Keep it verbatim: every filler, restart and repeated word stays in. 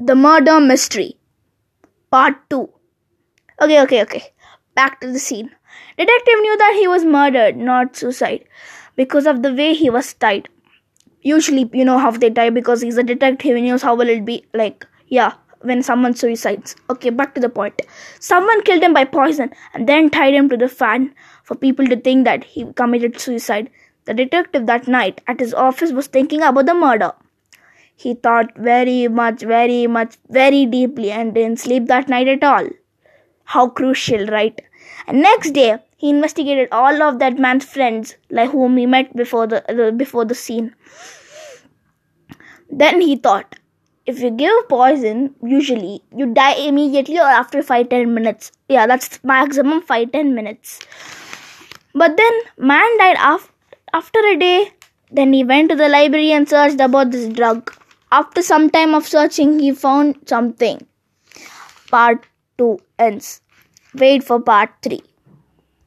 The Murder Mystery Part two. Okay, okay, okay. Back to the scene. Detective knew that he was murdered, not suicide, because of the way he was tied. Usually, you know how they tie because he's a detective. He knows how will it be like, yeah, when someone suicides. Okay, back to the point. Someone killed him by poison and then tied him to the fan for people to think that he committed suicide. The detective that night at his office was thinking about the murder. He thought very much, very much, very deeply and didn't sleep that night at all. How crucial, right? And next day, he investigated all of that man's friends, like whom he met before the, the before the scene. Then he thought, if you give poison, usually you die immediately or after five to ten minutes. Yeah, that's maximum five to ten minutes. But then, man died af- after a day. Then he went to the library and searched about this drug. After some time of searching, he found something. Part two ends. Wait for part three.